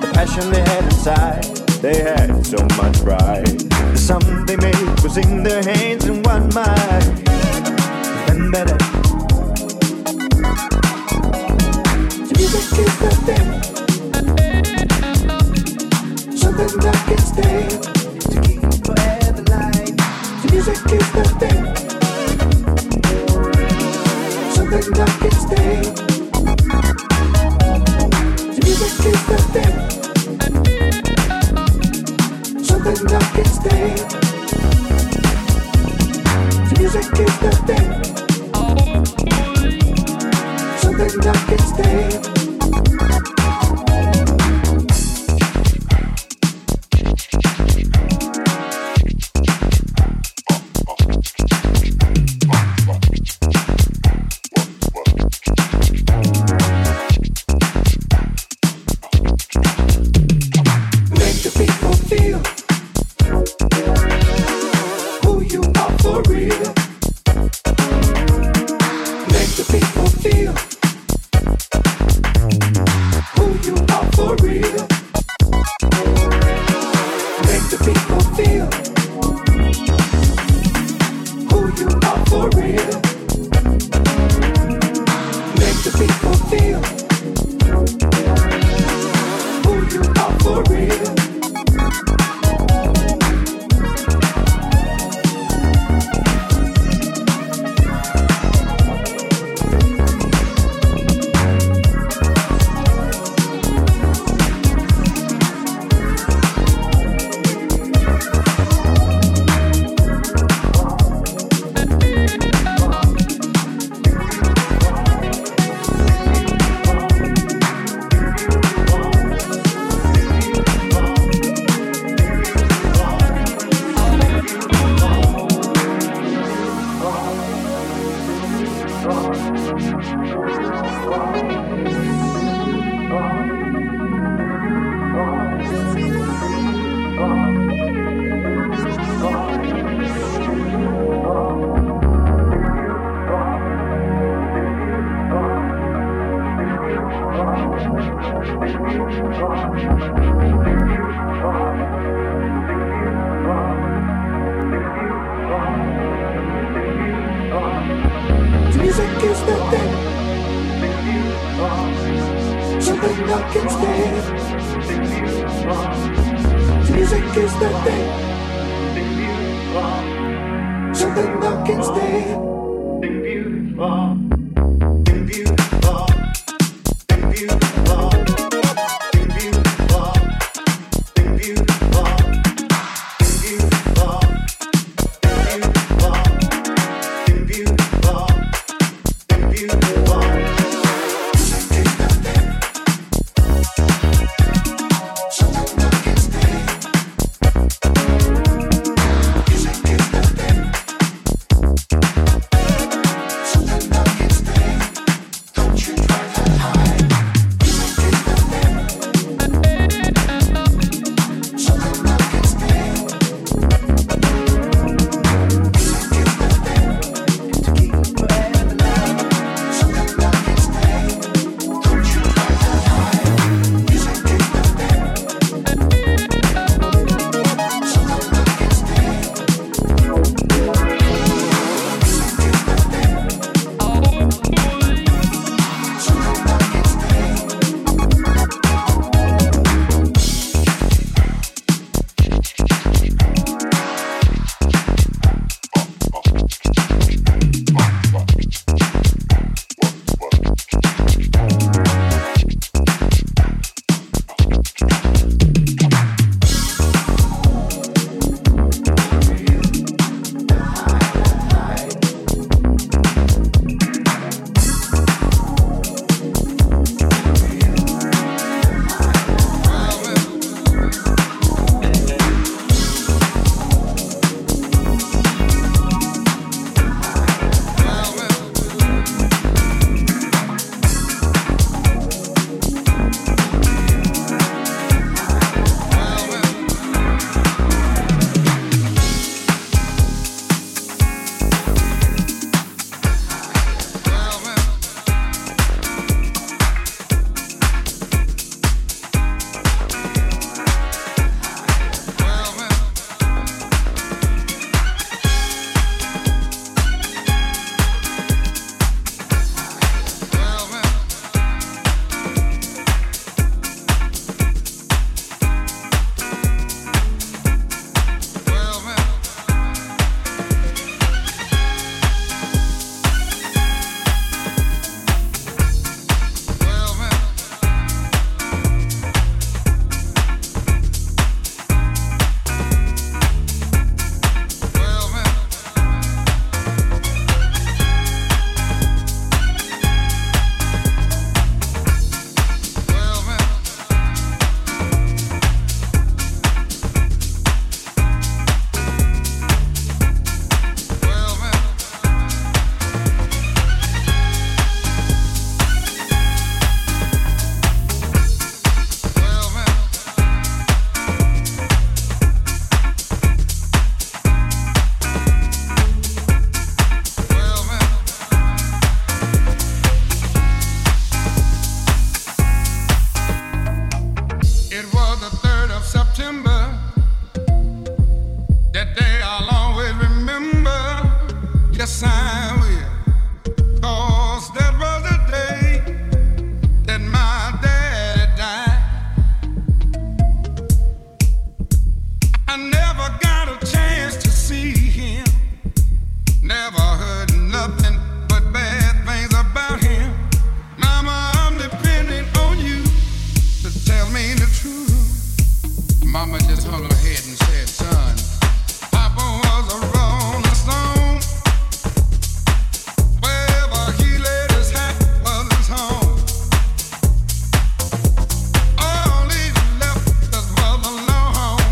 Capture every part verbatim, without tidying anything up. The passion they had inside, they had so much pride. The sum they made was in their hands and one mind. Remember that. To be the truth of them, something that can stay, to keep forever alive. To be the truth of them, something that can stay. Something that can stay. The music is the thing. Something that can stay. Make the people feel Something that mean the truth. Mama just hung her head and said, son, Papa was a rolling stone. Wherever he laid his hat was his home. All he left us was alone.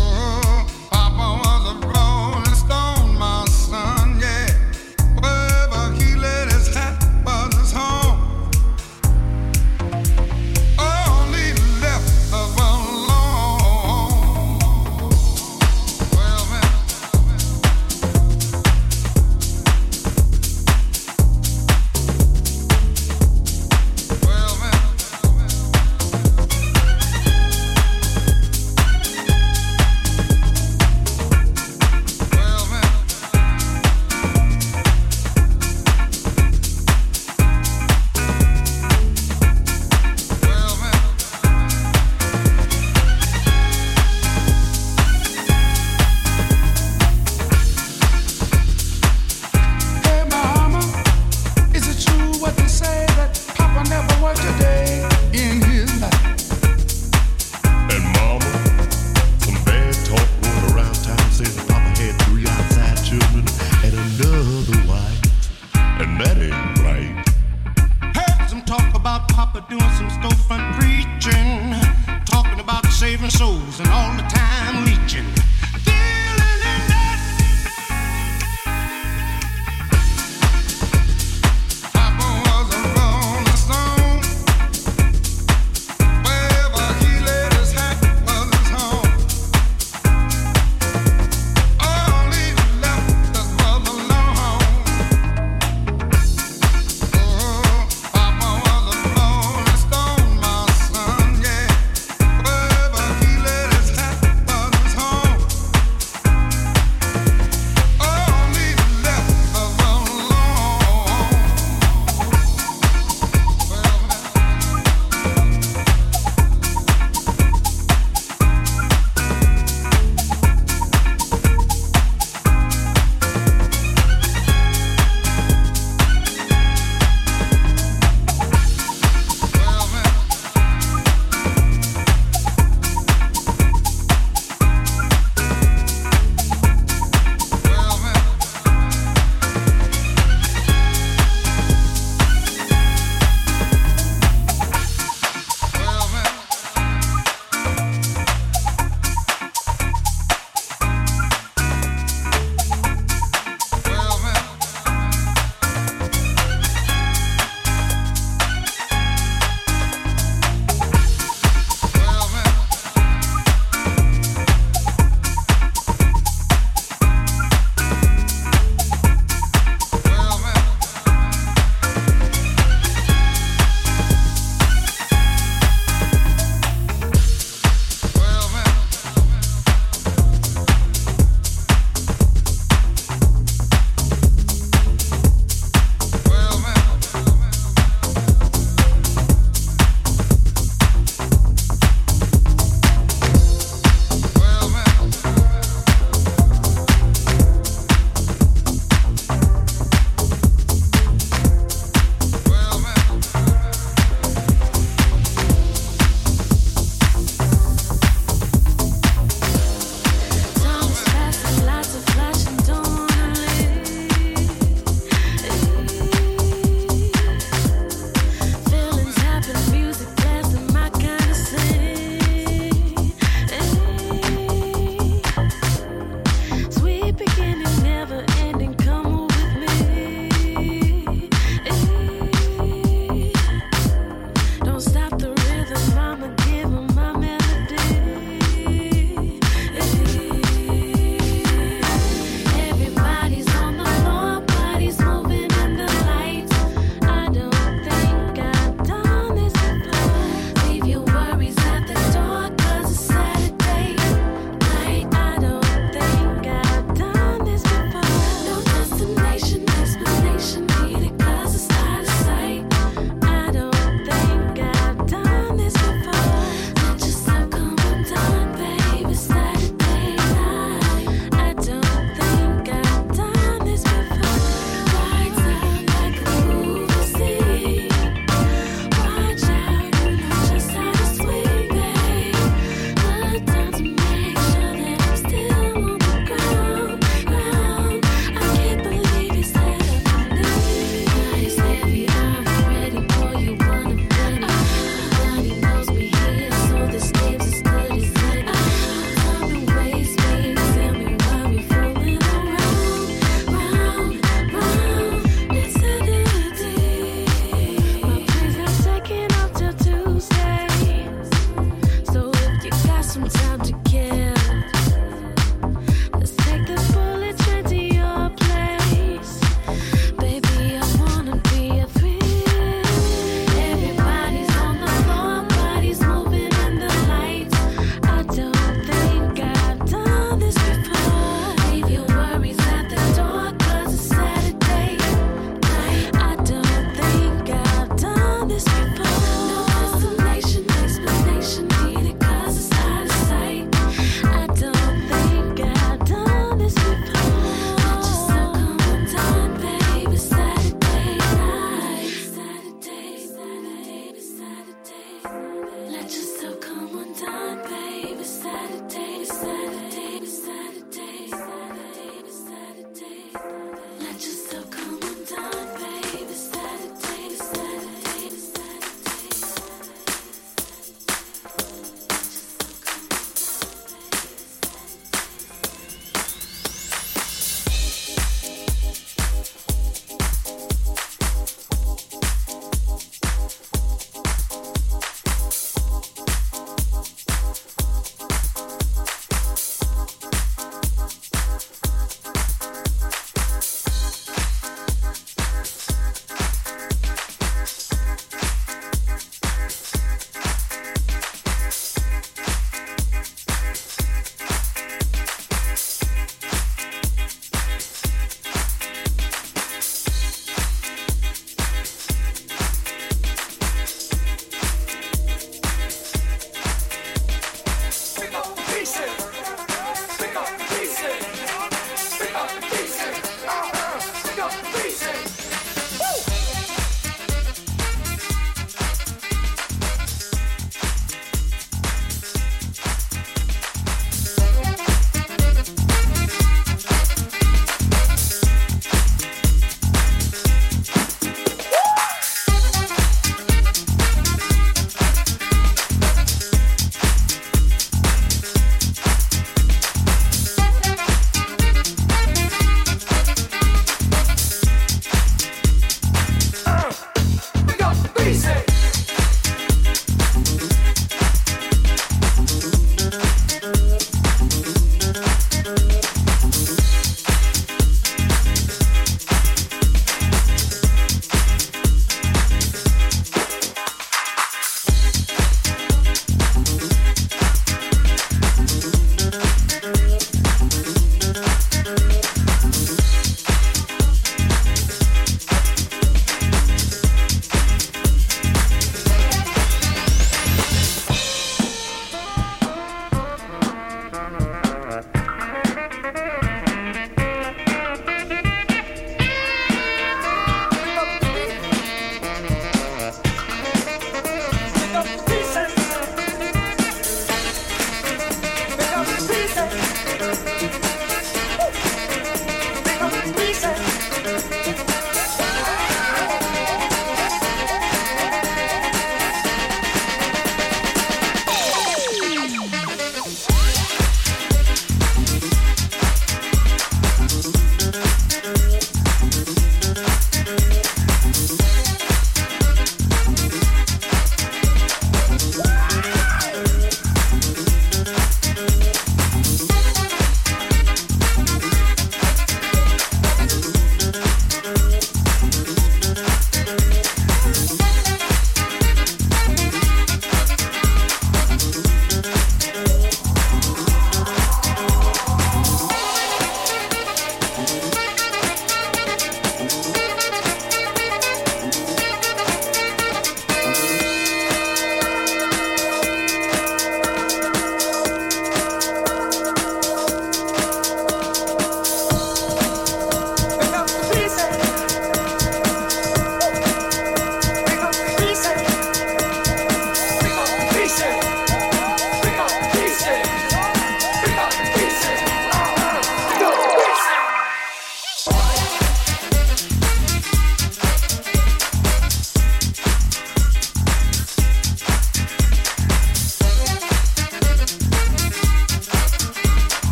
Oh, Papa was a rolling stone, my son, yeah. Wherever he laid his hat was his home. All he left us was alone. Well, man. Well, man. Well, man. Well, man. Hey mama, is it true what they say that Papa never worked a day in his life? And mama, some bad talk going around town saying that Papa had three outside children and another wife, and that ain't right. Heard some talk about Papa doing some storefront preaching, talking about saving souls and all the time leeching. Dealing in that Papa was a rolling stone. Wherever he laid his hat was his home. All he left us was alone. Oh, Papa was a rolling stone, my son, yeah. Wherever he laid his hat was his home.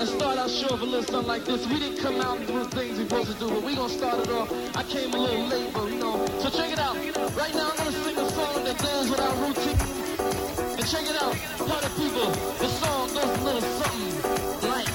and start our show with a little something like this. We didn't come out and do the things we supposed to do, but we gonna start it off. I came a little late, but you know. So check it out. Right now I'm gonna sing a song that goes with our routine. And check it out, party people. The song goes a little something like.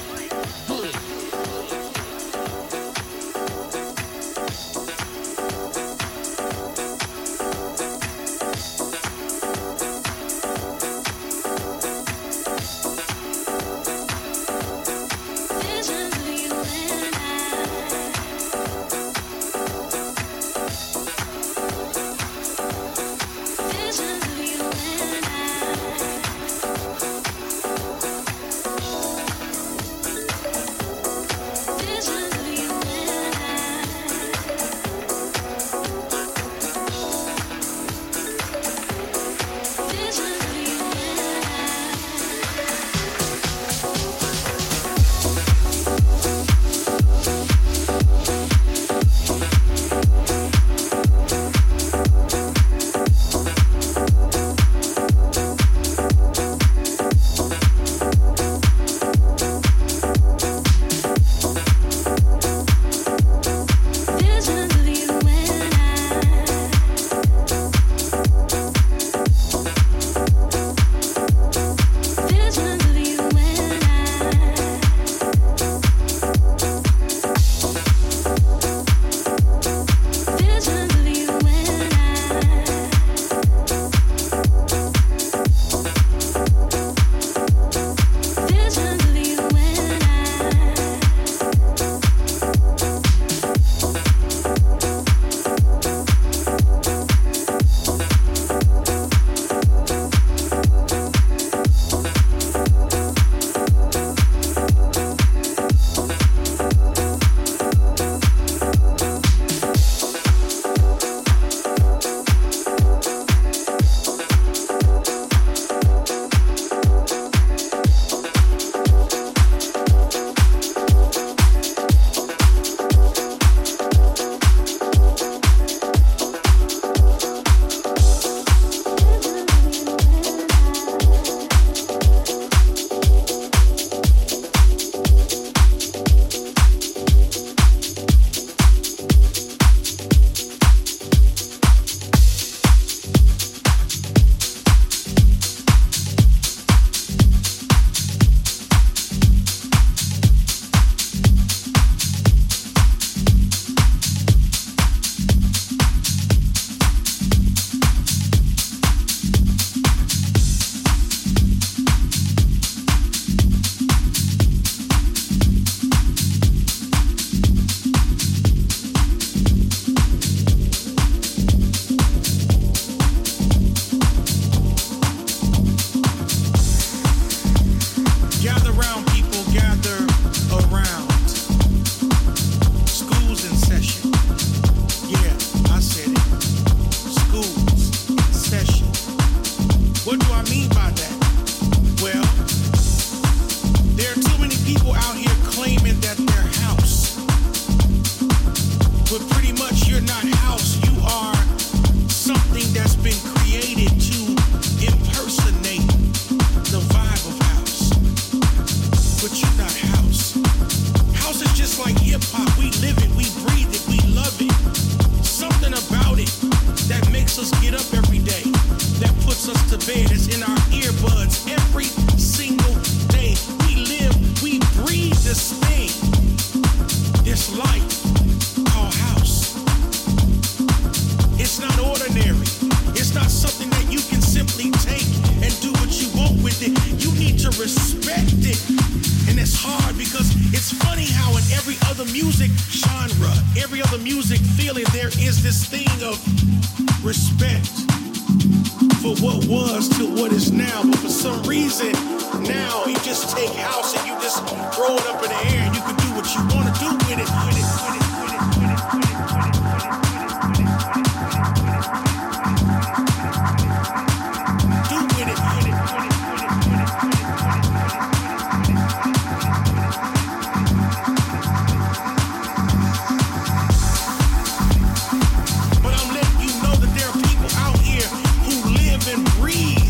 Breathe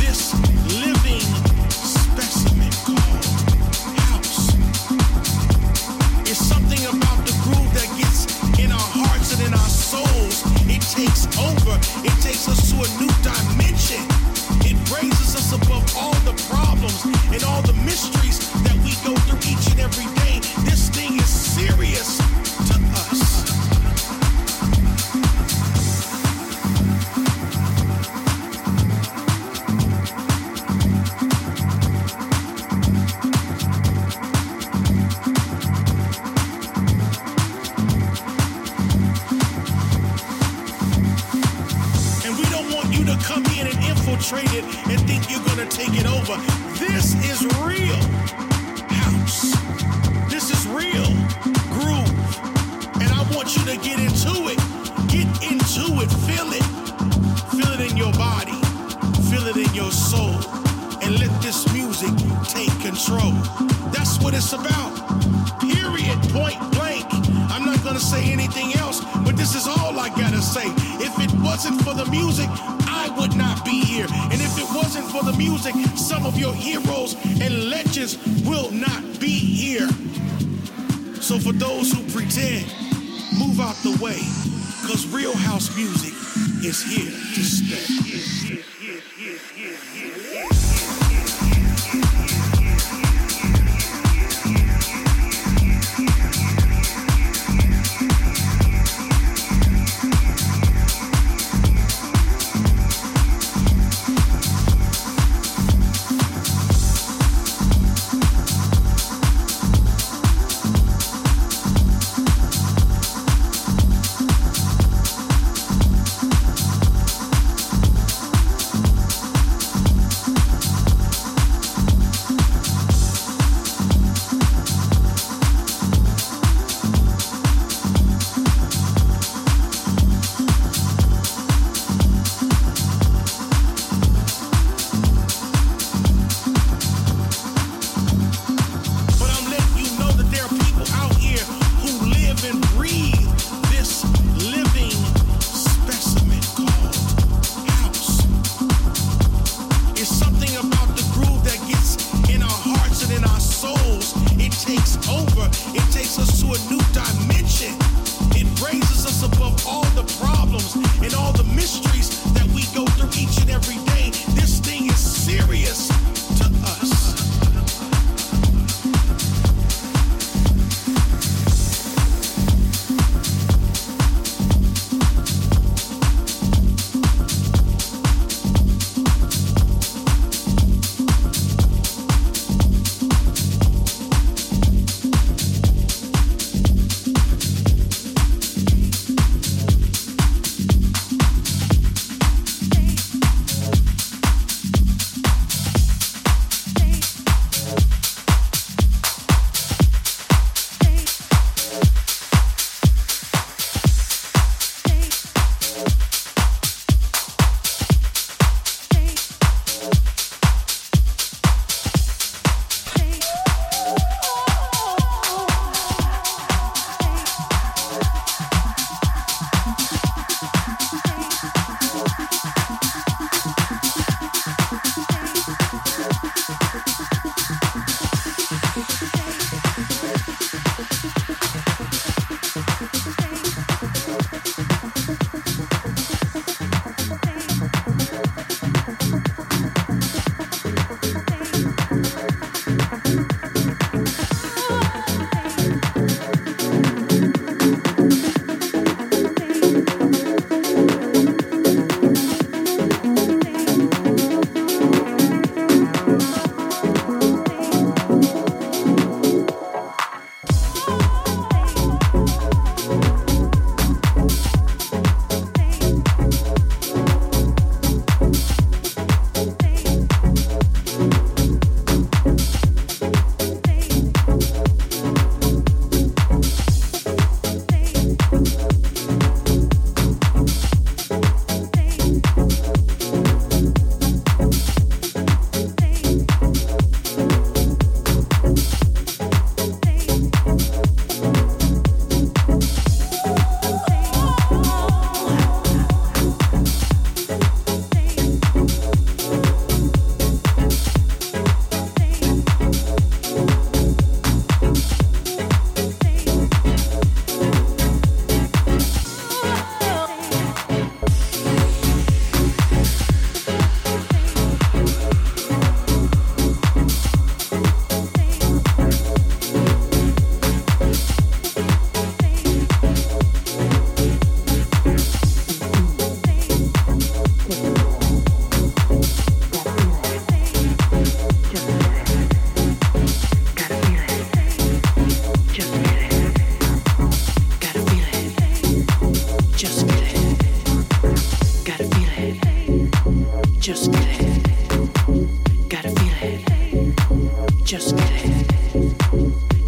this living specimen called house. treated and think you're going to take it over. This is real house. This is real groove. And I want you to get into it. Get into it. Feel it. Feel it in your body. Feel it in your soul. And let this music take control. That's what it's about. Period. Point blank. I'm not going to say anything else, but this is all I got to say. If it wasn't for the music, I would not be here. And if it wasn't for the music, some of your heroes and legends will not be here. So for those who pretend, move out the way, because real house music is here to stay.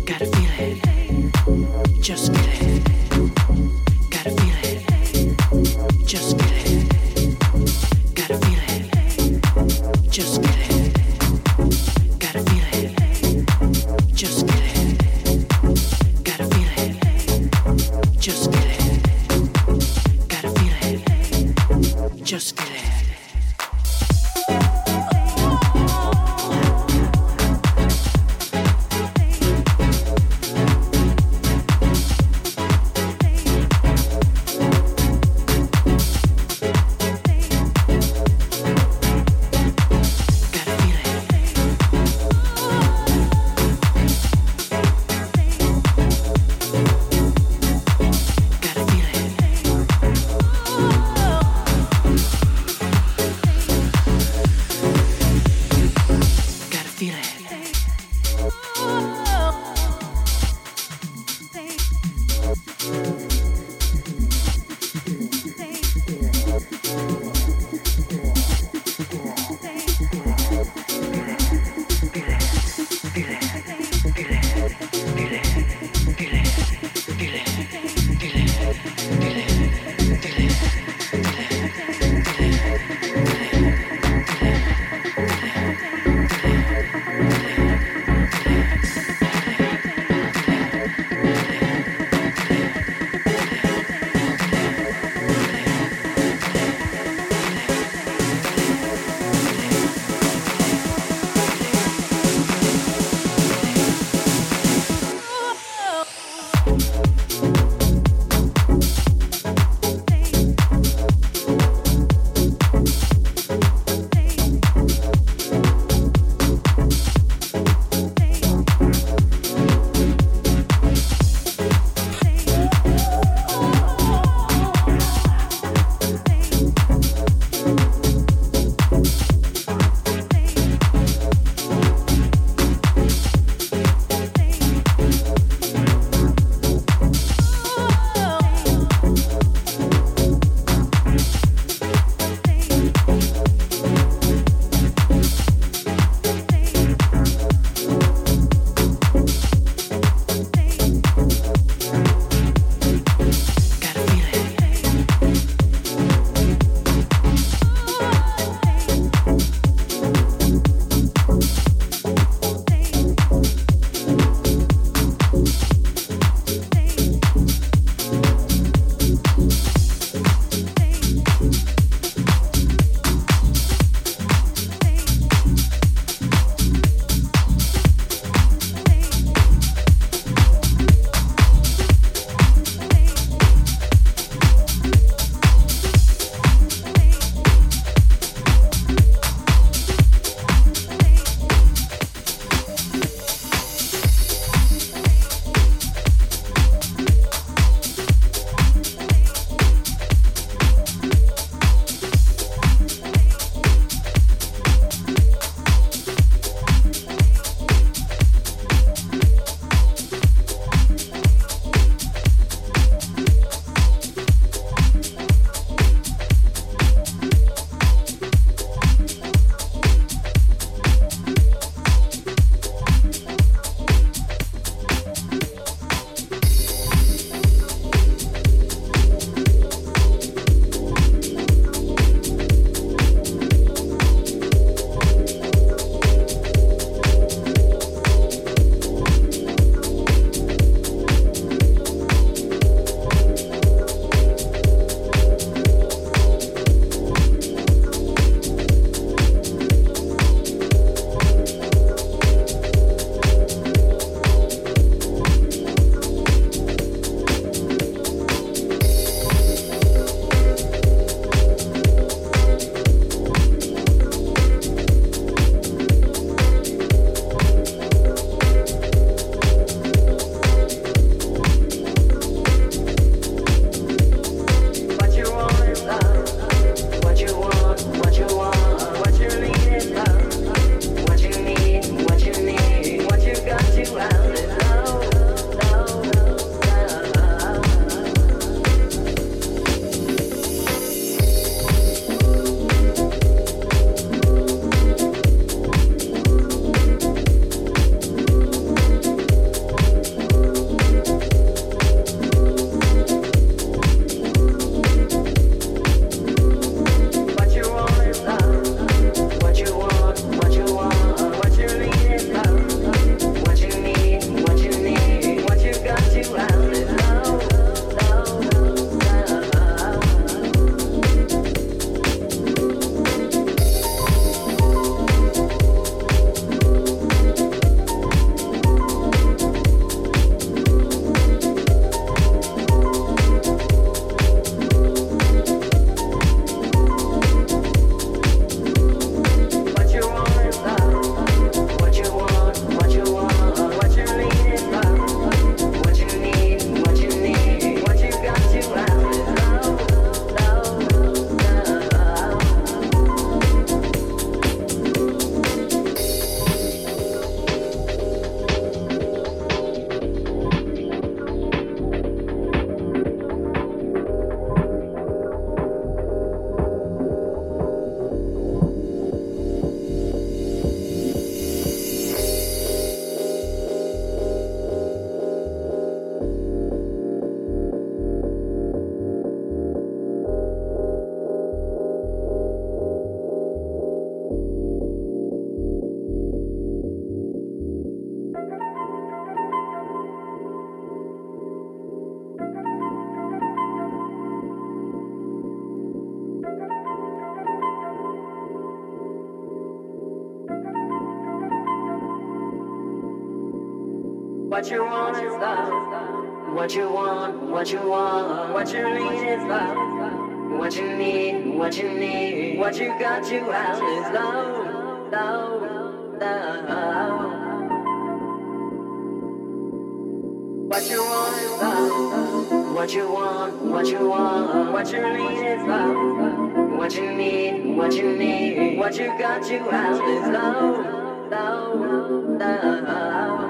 Gotta feel it, just feel it. Gotta feel it, just feel it. Gotta feel it, just feel it. Gotta feel it, just feel it. Gotta feel it, just feel it. Gotta feel it, just feel it. What you want is love. What you want, what you want, what you need is love. What you need, what you need, what you got you out is love, love, love. What you want is love. What you want, what you want, what you need is love. What you need, what you need, what you got you out is love, love, love.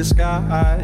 This guy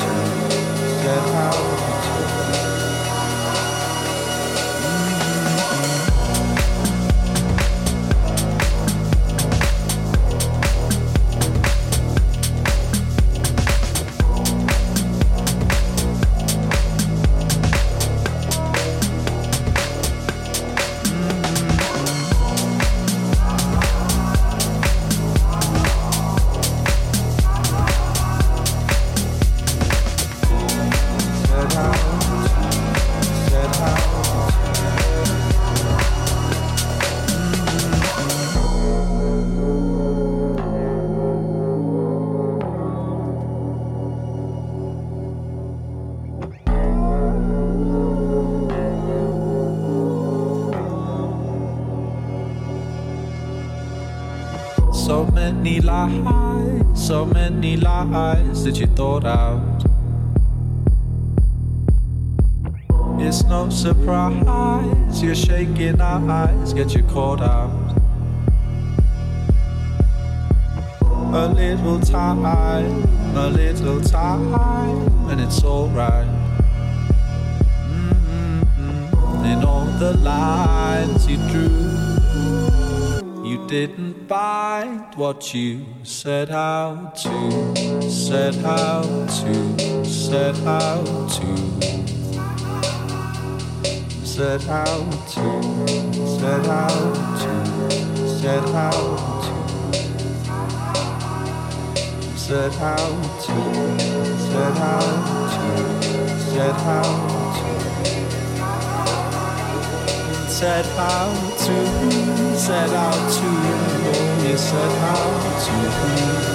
to, set out to. many lies, so many lies that you thought out. It's no surprise you're shaking our eyes, get you caught out. A little time, a little time, and it's alright. Mm-hmm. In all the lines you drew, you didn't bite what you set out to, set out to, set out to. Set out to, set out to, set out to, set out to, set out to, set out to, set out to, set out to, set out to. Set out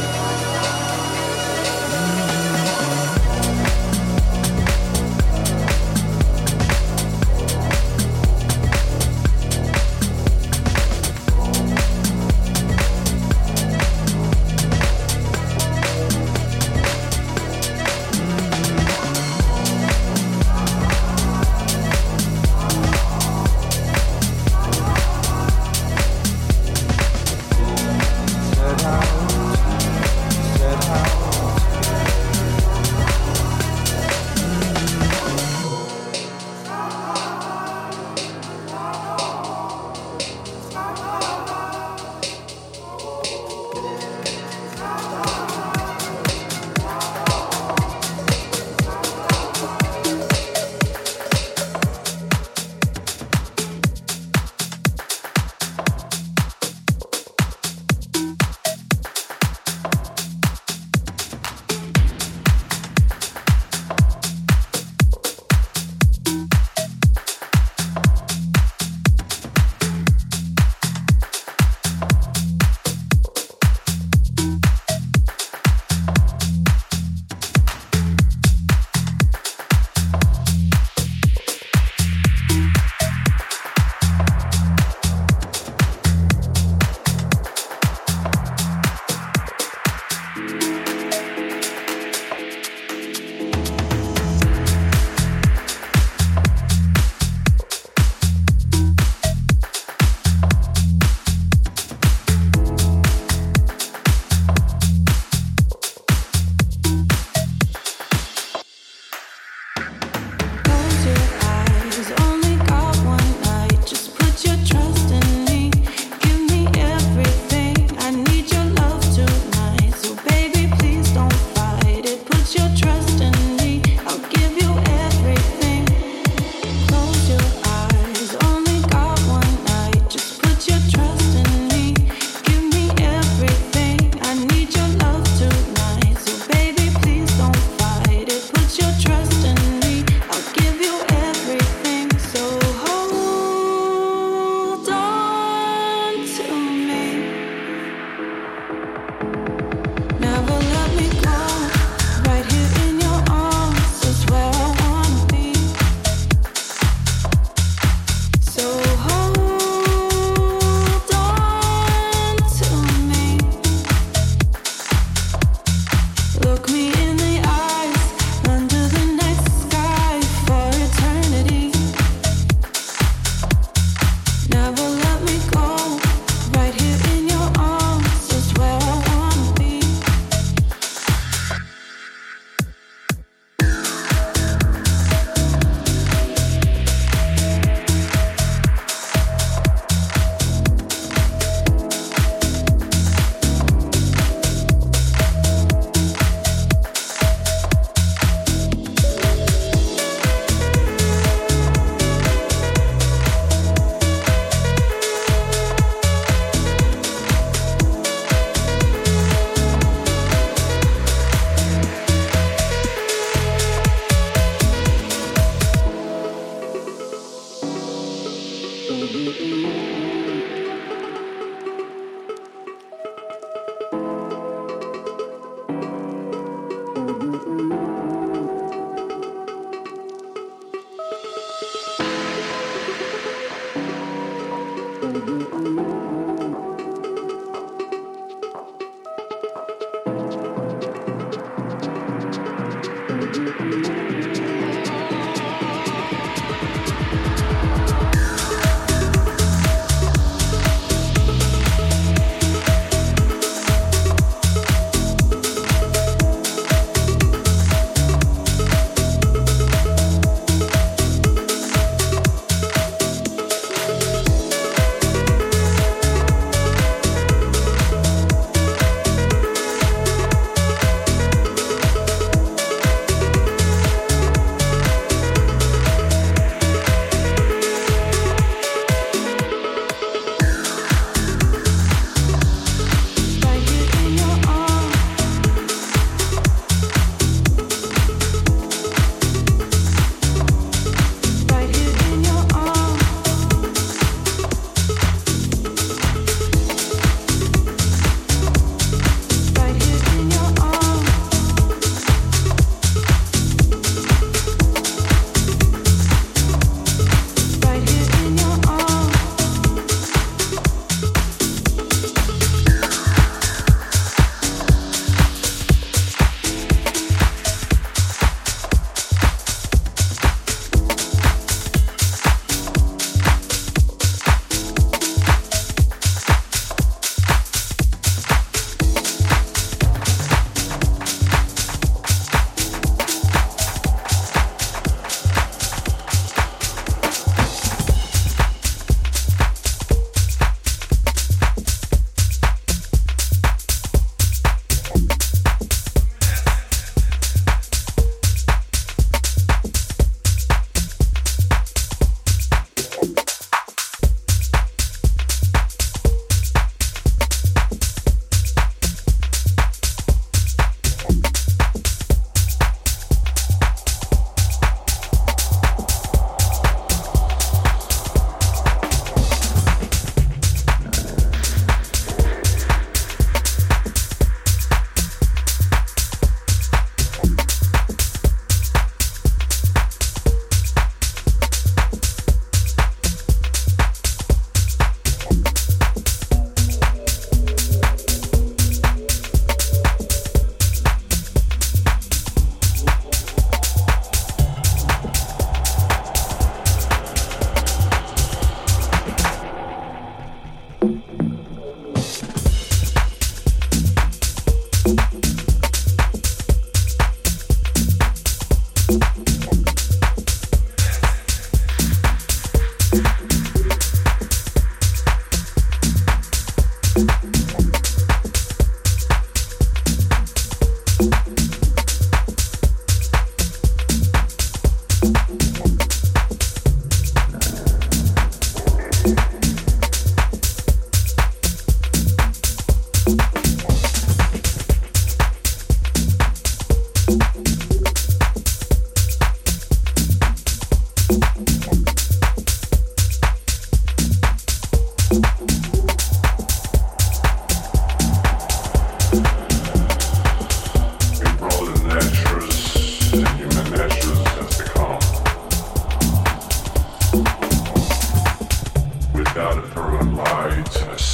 Without a brilliant light and a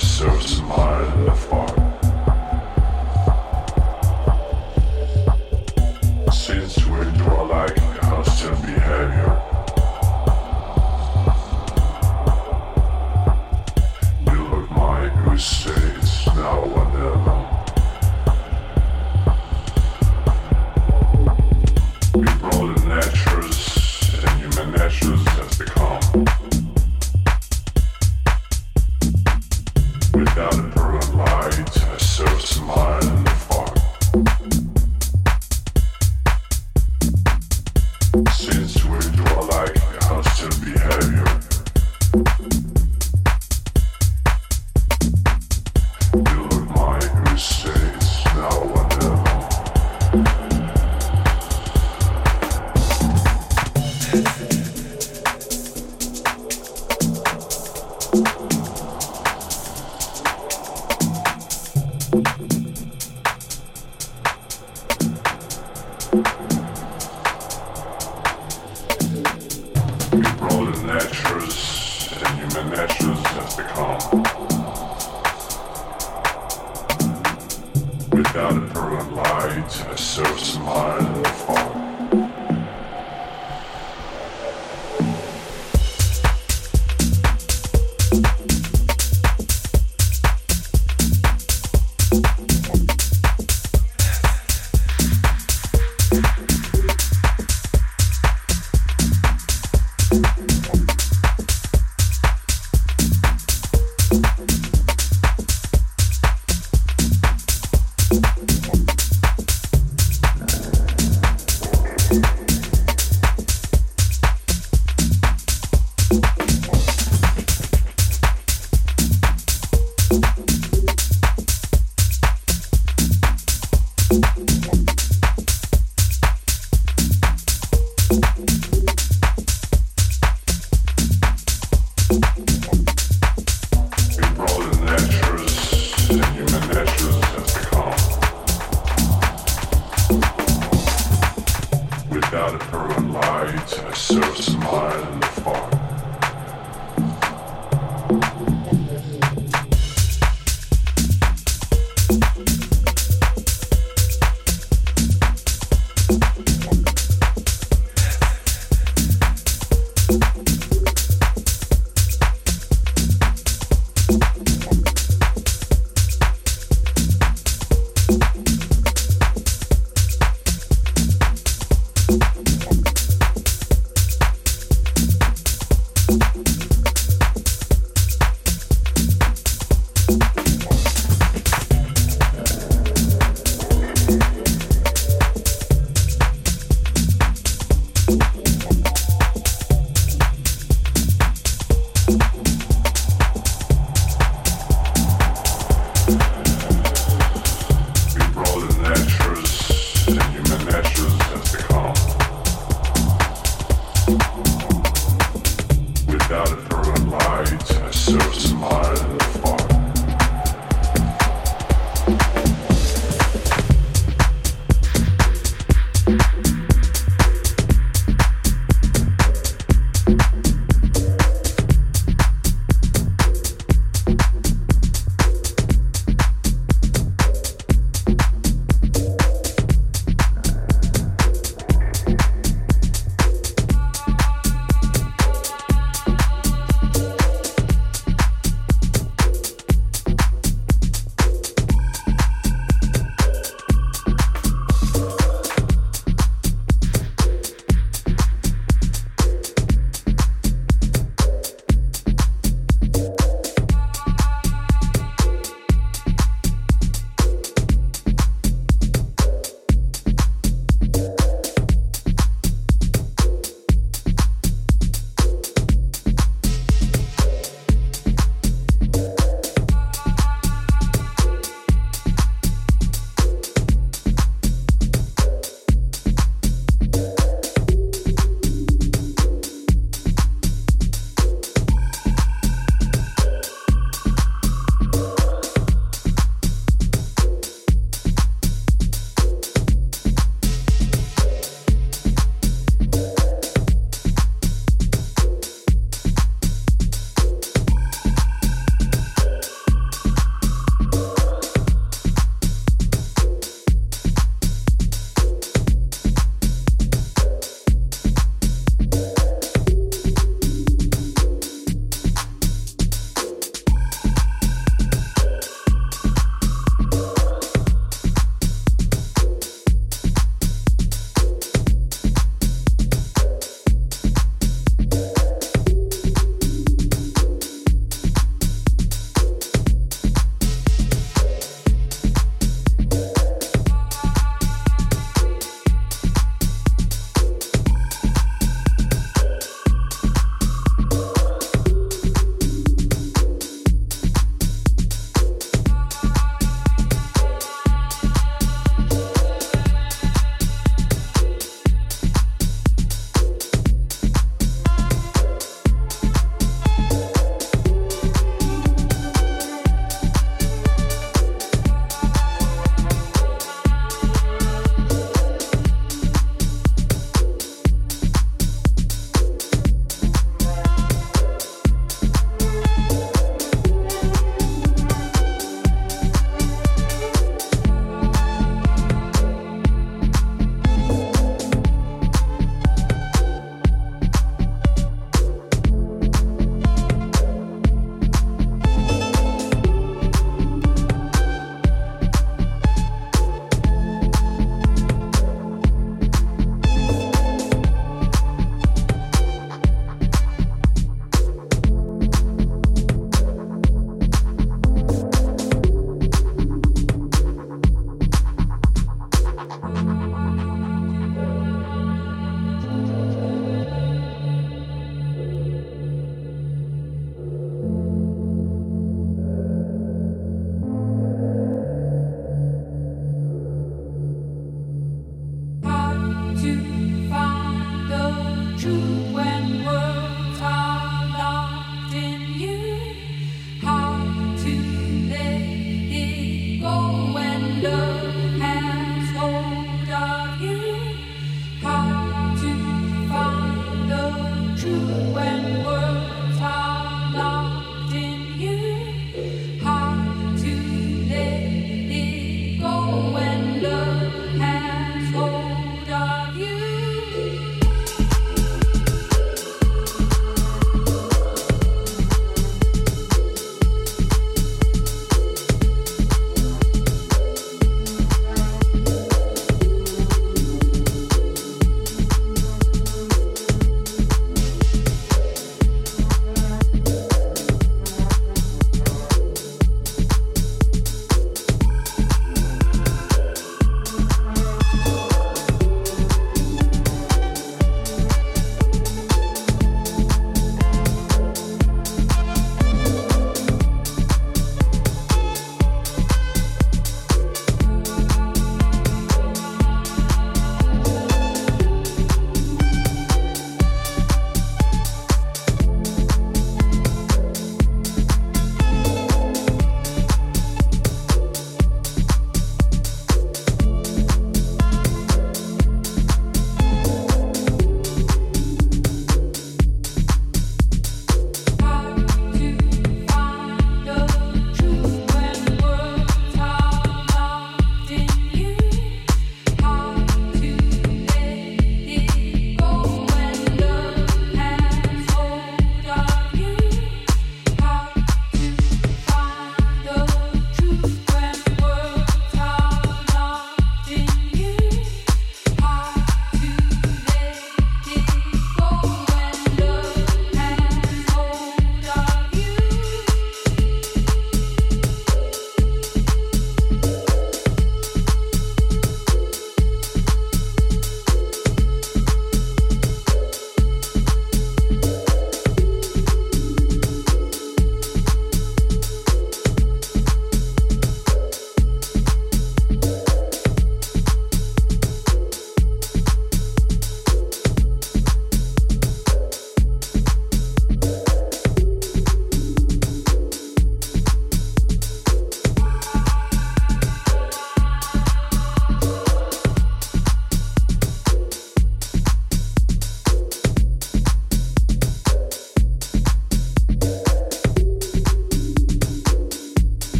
surf smile in the fog. without a permanent light, a surface line will fall.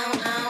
Oh,